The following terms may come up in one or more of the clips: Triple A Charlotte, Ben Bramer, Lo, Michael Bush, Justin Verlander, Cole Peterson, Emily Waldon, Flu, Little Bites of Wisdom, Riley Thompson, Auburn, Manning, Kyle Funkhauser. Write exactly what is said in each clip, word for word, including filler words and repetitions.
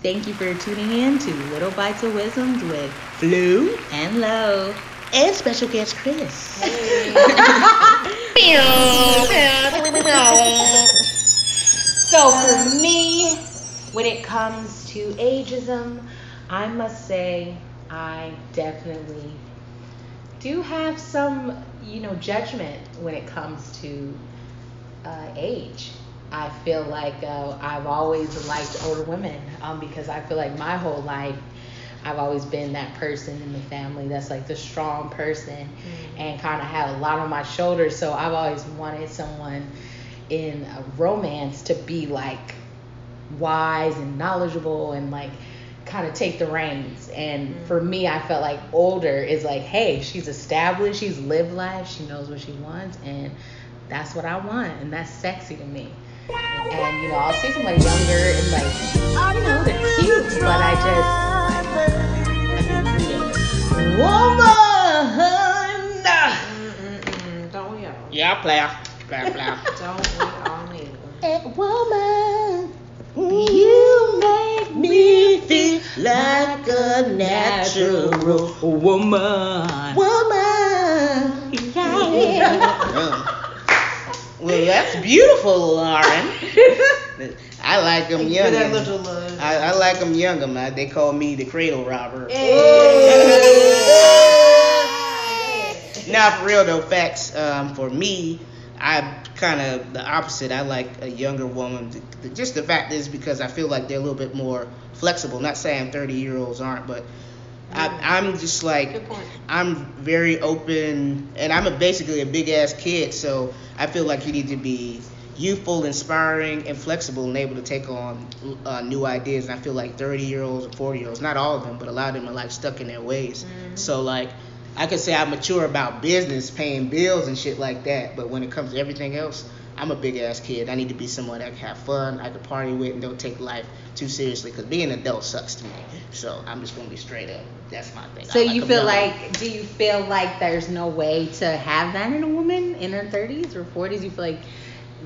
Thank you for tuning in to Little Bites of Wisdom with Flu and Lo, and special guest Chris. Hey. So for me, when it comes to ageism, I must say I definitely do have some, you know, judgment when it comes to uh, age. I feel like uh, I've always liked older women um, because I feel like my whole life I've always been that person in the family that's like the strong person mm-hmm. and kind of had a lot on my shoulders. So I've always wanted someone in a romance to be like wise and knowledgeable and like kind of take the reins. And mm-hmm. for me, I felt like older is like, hey, she's established, she's lived life, she knows what she wants, and that's what I want, and that's sexy to me. And, you know, I'll see somebody younger and, like, you know, they're cute, but I just, like, woman! Mm-mm, mm-mm, don't we all? Yeah, player. Player, player. Don't we all need one? Woman, you make me feel like a natural woman. Woman. Yeah, yeah. Well, that's beautiful, Lauren. I like them young. I, I like them younger. They call me the cradle robber. Hey. Now, for real though, facts. Um, for me, I kind of the opposite. I like a younger woman. Just the fact is because I feel like they're a little bit more flexible. Not saying thirty-year-olds aren't, but. I, I'm just like, I'm very open, and I'm a, basically a big-ass kid, so I feel like you need to be youthful, inspiring, and flexible, and able to take on uh, new ideas, and I feel like thirty-year-olds and forty-year-olds, not all of them, but a lot of them are, like, stuck in their ways, mm-hmm. so, like, I could say I'm mature about business, paying bills and shit like that, but when it comes to everything else, I'm a big-ass kid. I need to be someone that can have fun, I can party with, and don't take life too seriously, because being an adult sucks to me. So I'm just going to be straight up. That's my thing. So like you feel like, like, do you feel like there's no way to have that in a woman in her thirties or forties? You feel like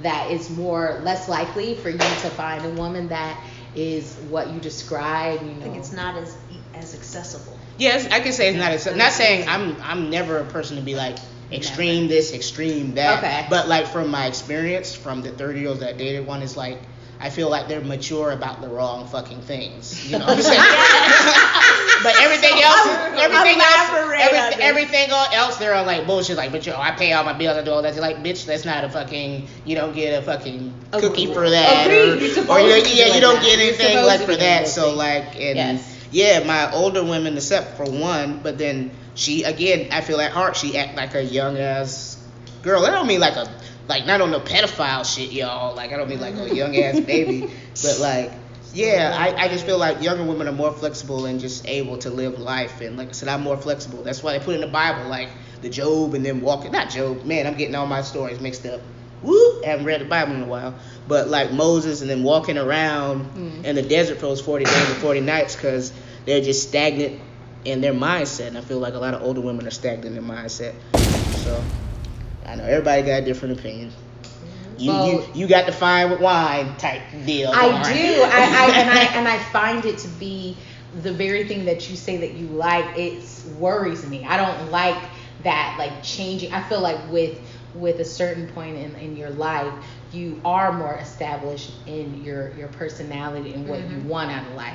that it's more, less likely for you to find a woman that is what you describe, you know? I think it's not as as accessible. Yes, I can say it's not accessible. Not saying I'm, I'm never a person to be like, extreme this, extreme that. Okay. But like from my experience, from the thirty-year-olds that I dated, one is like, I feel like they're mature about the wrong fucking things. You know what I'm saying? But everything so else, I'm, everything else, every, everything else, they're all like bullshit. Like, but yo, I pay all my bills, I do all that. You're like, bitch, that's not a fucking. You don't get a fucking okay. cookie for that, okay. or, or you know, yeah, you don't get anything like for that. So like, and yes. yeah, my older women, except for one, but then. She, again, I feel at heart, she act like a young-ass girl. I don't mean like a, like, not on the pedophile shit, y'all. Like, I don't mean like a young-ass baby. But, like, yeah, I, I just feel like younger women are more flexible and just able to live life. And, like I said, I'm more flexible. That's why they put in the Bible, like, the Job and then walking. Not Job. Man, I'm getting all my stories mixed up. Woo! I haven't read the Bible in a while. But, like, Moses and then walking around mm. in the desert for those forty days and forty nights because they're just stagnant. In their mindset, and I feel like a lot of older women are stagnant in their mindset. So I know everybody got a different opinion. You well, you, you got the fine with wine type deal. I right? do. I, I and I and I find it to be the very thing that you say that you like. It worries me. I don't like that. Like changing. I feel like with with a certain point in, in your life, you are more established in your your personality and what mm-hmm. you want out of life.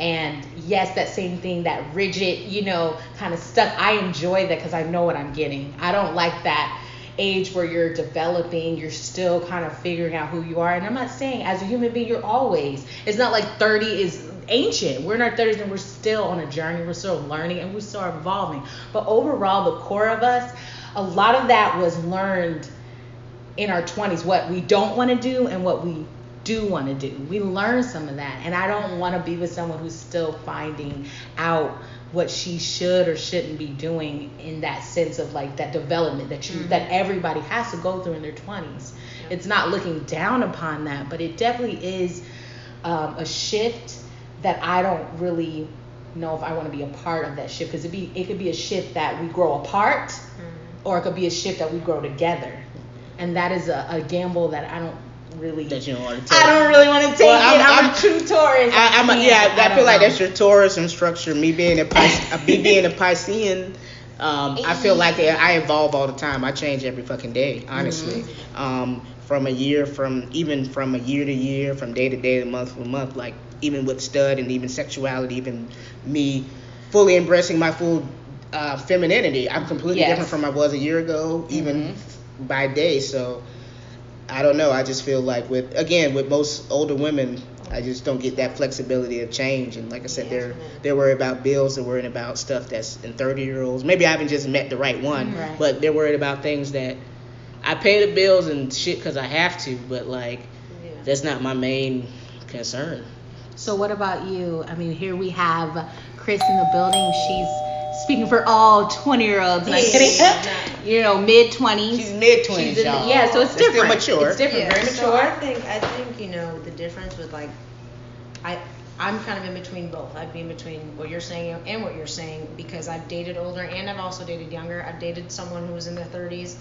And yes, that same thing, that rigid, you know, kind of stuff. I enjoy that because I know what I'm getting. I don't like that age where you're developing, you're still kind of figuring out who you are. And I'm not saying as a human being, you're always. It's not like thirty is ancient. We're in our thirties and we're still on a journey. We're still learning and we're still evolving. But overall, the core of us, a lot of that was learned in our twenties, what we don't want to do and what we do want to do. We learn some of that, and I don't want to be with someone who's still finding out what she should or shouldn't be doing in that sense of like that development that you mm-hmm. that everybody has to go through in their twenties. Yeah. It's not looking down upon that, but it definitely is um, a shift that I don't really know if I want to be a part of that shift, because it be it could be a shift that we grow apart mm-hmm. or it could be a shift that we grow together, and that is a, a gamble that I don't really that you don't want to take. I don't really want to take well, it. I'm, I'm, I'm a true Taurus. I, I'm a, yeah, I, I, I feel like know. That's your Taurus structure. Me being a Pis- me being a Piscean. Um, I feel like I evolve all the time. I change every fucking day, honestly. Mm-hmm. Um, from a year, from even from a year to year, from day to day, to month to month. Like even with stud and even sexuality, even me fully embracing my full uh, femininity. I'm completely yes. different from I was a year ago, even mm-hmm. by day. So I don't know. I just feel like with again with most older women. I just don't get that flexibility of change, and like I said, yeah, they're they're worried about bills, they're worried about stuff that's in thirty year olds. Maybe I haven't just met the right one, right. But they're worried about things that I pay the bills and shit because I have to, but like yeah. that's not my main concern. So what about you? I mean, here we have Chris in the building. She's speaking for all twenty year olds. Like, you know, mid twenties. She's mid twenties, y'all. Yeah, so it's that's different. Still mature. It's different. Yeah. Very mature. So I think I think you know the difference with like. I, I'm kind of in between both. I'd be in between what you're saying and what you're saying because I've dated older and I've also dated younger. I've dated someone who was in their thirties,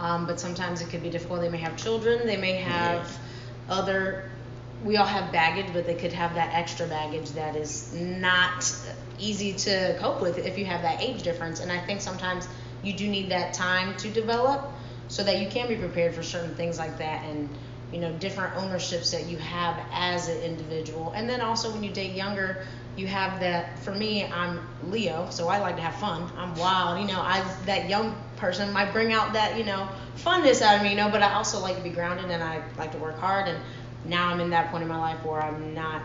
um, but sometimes it could be difficult. They may have children. They may have mm-hmm. other... We all have baggage, but they could have that extra baggage that is not easy to cope with if you have that age difference. And I think sometimes you do need that time to develop so that you can be prepared for certain things like that and... you know, different ownerships that you have as an individual. And then also when you date younger, you have that, for me, I'm Leo, so I like to have fun. I'm wild, you know, I that young person might bring out that, you know, funness out of me, you know, but I also like to be grounded and I like to work hard. And now I'm in that point in my life where I'm not,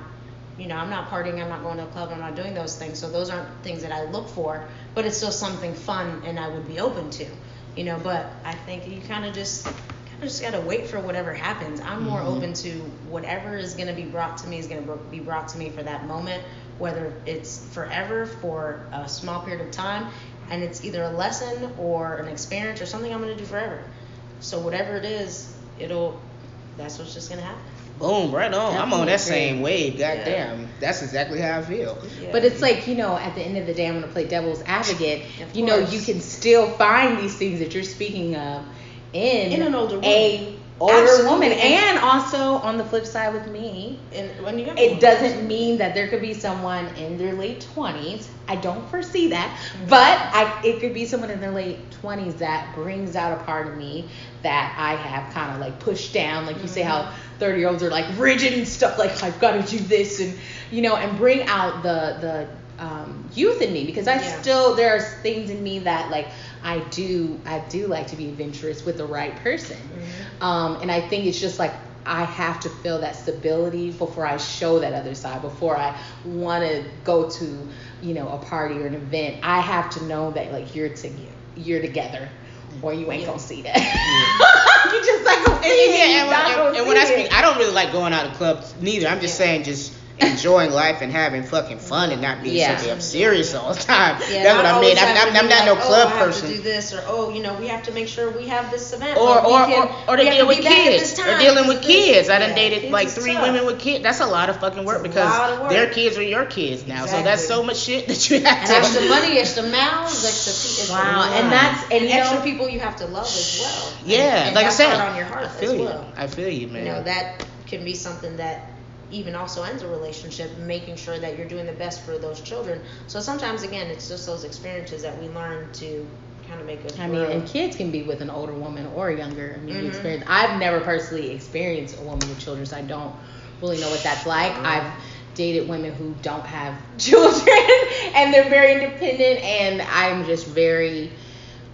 you know, I'm not partying, I'm not going to a club, I'm not doing those things. So those aren't things that I look for, but it's still something fun and I would be open to, you know, but I think you kind of just, I just gotta wait for whatever happens. I'm more mm-hmm. open to whatever is gonna be brought to me is gonna be brought to me for that moment, whether it's forever for a small period of time, and it's either a lesson or an experience or something I'm gonna do forever. So whatever it is, it'll. That's what's just gonna happen. Boom! Right on. Definitely. I'm on that same wave. Goddamn, yeah. That's exactly how I feel. Yeah. But it's like, you know, at the end of the day, I'm gonna play devil's advocate. Of you course. Know, you can still find these things that you're speaking of. In, in an older woman, a older woman, and also on the flip side with me, and when you it doesn't mean that there could be someone in their late twenties. I don't foresee that, but I, it could be someone in their late twenties that brings out a part of me that I have kind of like pushed down. Like you mm-hmm. say, how thirty year olds are like rigid and stuff. Like I've got to do this, and you know, and bring out the the um, youth in me because I yeah. still there are things in me that like. I do I do like to be adventurous with the right person. Mm-hmm. Um, and I think it's just like I have to feel that stability before I show that other side, before I want to go to, you know, a party or an event. I have to know that like you're to, you're together or you ain't yeah. gonna see that. Yeah. You just like gonna see it. And, and, and, and, and, and when I speak, I don't really like going out of clubs neither. I'm just yeah. saying just enjoying life and having fucking fun and not being yeah. so damn serious all the time. Yeah, that's what I mean. I'm, I'm, I'm not like, no club oh, I have person. To do this or oh, you know, we have to make sure we have this event. Or like, or, can, or or they deal with kids. Or dealing with kids. I done yeah, dated like three tough. women with kids. That's a lot of fucking work because work. Their kids are your kids now. Exactly. So that's so much shit that you have. And to that's the money. It's the mouths. It's the people. Wow. And that's and, and extra know, people you have to love as well. Yeah, and, and like I said, on your heart I feel as well. you. I feel you, man. You know that can be something that. Even also ends a relationship, making sure that you're doing the best for those children. So sometimes, again, it's just those experiences that we learn to kind of make us I grow. mean, and kids can be with an older woman or younger. I mean, mm-hmm. experience. I've never personally experienced a woman with children, so I don't really know what that's like. Mm-hmm. I've dated women who don't have children, and they're very independent, and I'm just very...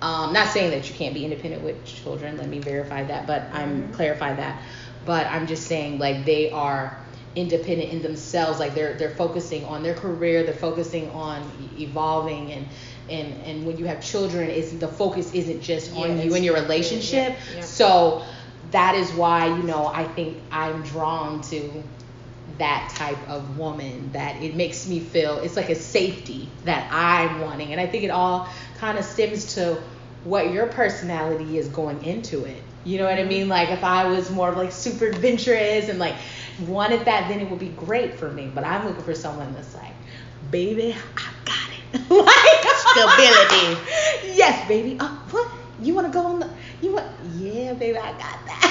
Um, not saying that you can't be independent with children. Let me verify that, but mm-hmm. I'm clarify that. But I'm just saying, like, they are... independent in themselves, like they're they're focusing on their career, they're focusing on evolving, and and and when you have children, it's the focus isn't just yeah, on you and your relationship. Yeah, yeah. So that is why, you know, I think I'm drawn to that type of woman, that it makes me feel it's like a safety that I'm wanting, and I think it all kind of stems to what your personality is going into it. You know what I mean? Like if I was more of like super adventurous and like wanted that, then it would be great for me. But I'm looking for someone that's like, baby, I got it. Like stability. Yes, baby. Oh, what? You want to go on the? You want? Yeah, baby, I got that.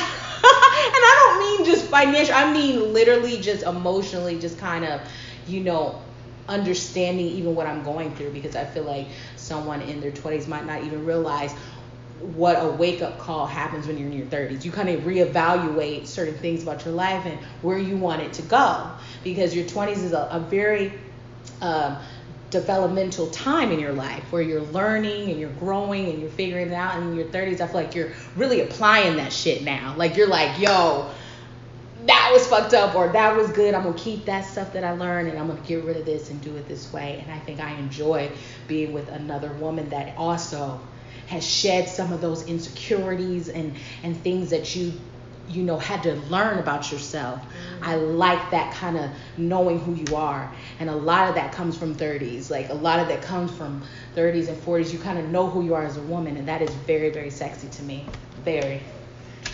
I don't mean just financial. I mean literally just emotionally, just kind of, you know, understanding even what I'm going through, because I feel like someone in their twenties might not even realize what a wake-up call happens when you're in your thirties. You kind of reevaluate certain things about your life and where you want it to go, because your twenties is a, a very um, developmental time in your life where you're learning and you're growing and you're figuring it out. And in your thirties, I feel like you're really applying that shit now. Like you're like, yo, that was fucked up, or that was good. I'm gonna keep that stuff that I learned and I'm gonna get rid of this and do it this way. And I think I enjoy being with another woman that also has shed some of those insecurities and, and things that you, you know, had to learn about yourself. Mm-hmm. I like that kind of knowing who you are. And a lot of that comes from thirties. Like a lot of that comes from thirties and forties. You kind of know who you are as a woman. And that is very, very sexy to me. Very. Yeah.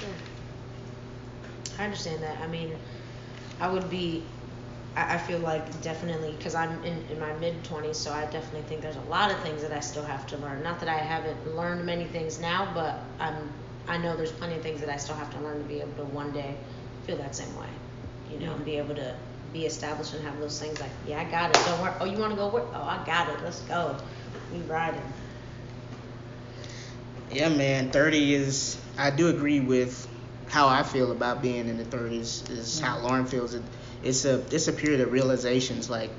I understand that. I mean, I would be, I, I feel like definitely, because I'm in, in my mid-twenties, so I definitely think there's a lot of things that I still have to learn. Not that I haven't learned many things now, but I'm, I know there's plenty of things that I still have to learn to be able to one day feel that same way, you know, and be able to be established and have those things like, yeah, I got it, don't worry. Oh, you want to go work? Oh, I got it, let's go. We riding. Yeah, man, thirty is, I do agree with how I feel about being in the thirties is how Lauren feels it. It's a it's a period of realizations. Like,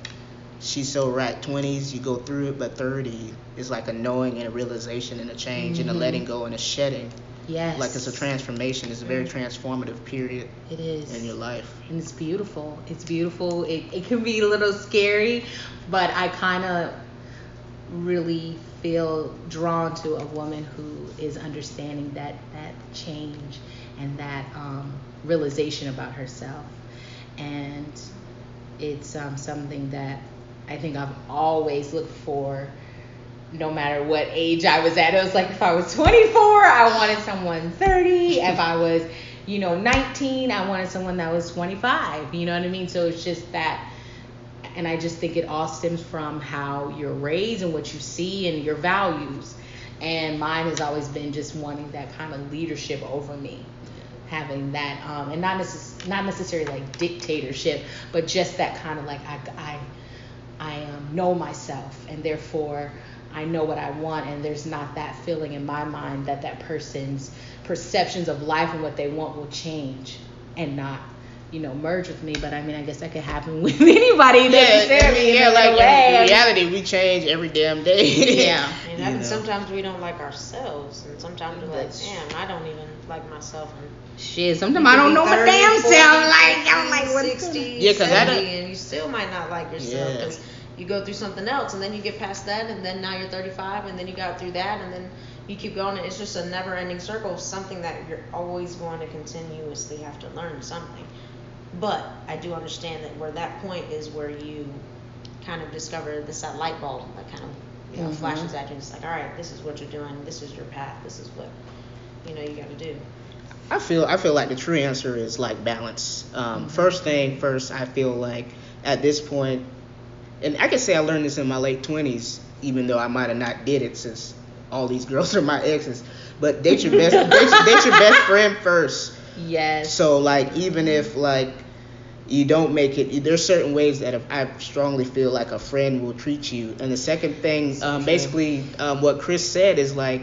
she's so right. Twenties, you go through it, but thirty is like a knowing and a realization and a change, mm-hmm. and a letting go and a shedding. Yes. Like, it's a transformation. It's a very transformative period. It is. In your life. And it's beautiful. It's beautiful. It it can be a little scary, but I kind of really feel drawn to a woman who is understanding that that change and that um, realization about herself. And it's um, something that I think I've always looked for, no matter what age I was at. It was like, if I was twenty-four, I wanted someone thirty. If I was, you know, nineteen, I wanted someone that was twenty-five. You know what I mean? So it's just that, and I just think it all stems from how you're raised and what you see and your values. And mine has always been just wanting that kind of leadership over me. Having that, um, and not necess- not necessarily like dictatorship, but just that kind of like, I, I, I um, know myself, and therefore I know what I want, and there's not that feeling in my mind that that person's perceptions of life and what they want will change and not, you know, merge with me. But I mean, I guess that could happen with anybody. Yeah, necessarily. Yeah, like in reality, we change every damn day. Yeah. And I mean, sometimes we don't like ourselves, and sometimes we're like, damn, I don't even like myself. And shit, sometimes I don't know my damn self. Like, I'm like, what? sixty, yeah, cause seventy, I and you still might not like yourself. Yeah. Cause you go through something else, and then you get past that, and then now you're thirty-five, and then you got through that, and then you keep going, and it's just a never-ending circle of something that you're always going to continuously have to learn something. But I do understand that where that point is where you kind of discover this that light bulb that kind of, you know, mm-hmm. flashes at you, and it's like, all right, this is what you're doing, this is your path, this is what, you know, you got to do. I feel I feel like the true answer is like balance. Um, mm-hmm. First thing first, I feel like at this point, and I can say I learned this in my late twenties, even though I might have not did it since all these girls are my exes. But date your best, date, date your best friend first. Yes. So like, even if like you don't make it, there's certain ways that I strongly feel like a friend will treat you. And the second thing, um, basically, um, what Chris said is like,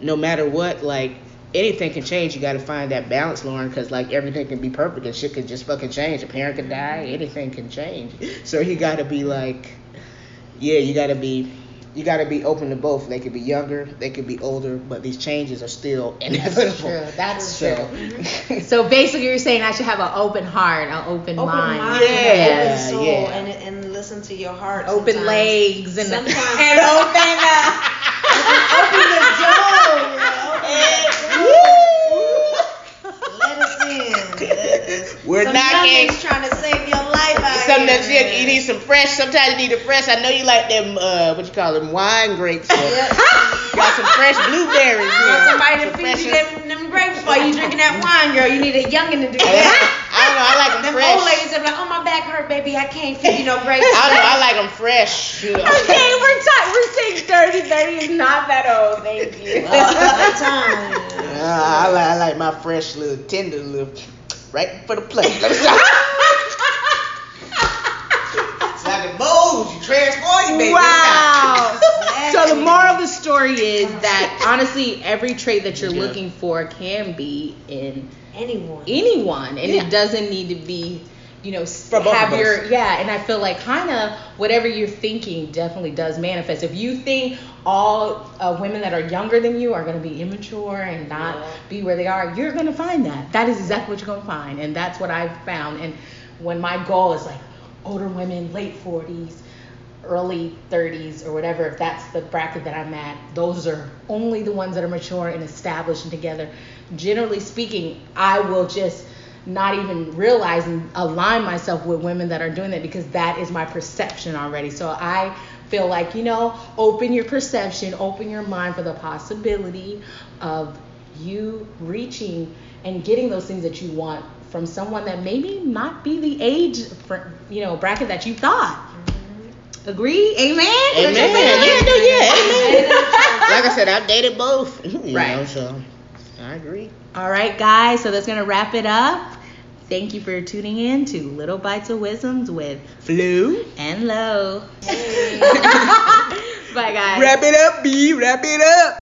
no matter what, like, anything can change. You got to find that balance, Lauren, because like everything can be perfect and shit can just fucking change. A parent can die, anything can change. So you got to be like, yeah, you got to be, you got to be open to both. They could be younger, they could be older, but these changes are still inevitable. That's true. That's so. True. So basically, you're saying I should have an open heart, an open, open mind, mind, yeah, open soul, yeah, and and listen to your heart. Open sometimes. Legs and sometimes. And open uh, open the door. We're some knocking. Trying to save your life out sometimes here. You need some fresh. Sometimes you need a fresh. I know you like them. Uh, what you call them? Wine grapes. Or, yep. Got some fresh blueberries. Here. Somebody to feed you them, them grapes while you drinking that wine, girl. You need a youngin to do that. I don't know. I like them, them fresh. Them old ladies are like, oh, my back hurt, baby. I can't feed you no grapes. I don't know. I like them fresh. You know. Okay, we're tight. We're six thirty. thirty, thirty is not that old, thank you. Well, all the time. Uh, I, like, I like my fresh little tender little right for the plate. Let me stop. It's like a mold. You transform your baby. Wow. So the moral of the story is that honestly, every trait that you're yeah. looking for can be in anyone. Anyone, and yeah. it doesn't need to be. You know, From have your, yeah, and I feel like kind of whatever you're thinking definitely does manifest. If you think all uh, women that are younger than you are going to be immature and not yeah. be where they are, you're going to find that. That is exactly what you're going to find, and that's what I've found. And when my goal is like older women, late forties, early thirties or whatever, if that's the bracket that I'm at, those are only the ones that are mature and established and together. Generally speaking, I will just not even realize and align myself with women that are doing that because that is my perception already. So I feel like, you know, open your perception, open your mind for the possibility of you reaching and getting those things that you want from someone that maybe not be the age, you know, bracket that you thought. Agree? Amen? Amen. Amen. Yeah, no, yeah. Amen. Like I said, I've dated both. You right. know, so I agree. All right, guys. So that's going to wrap it up. Thank you for tuning in to Little Bites of Wisdoms with Flu and Lo. Hey. Bye, guys. Wrap it up, B. Wrap it up.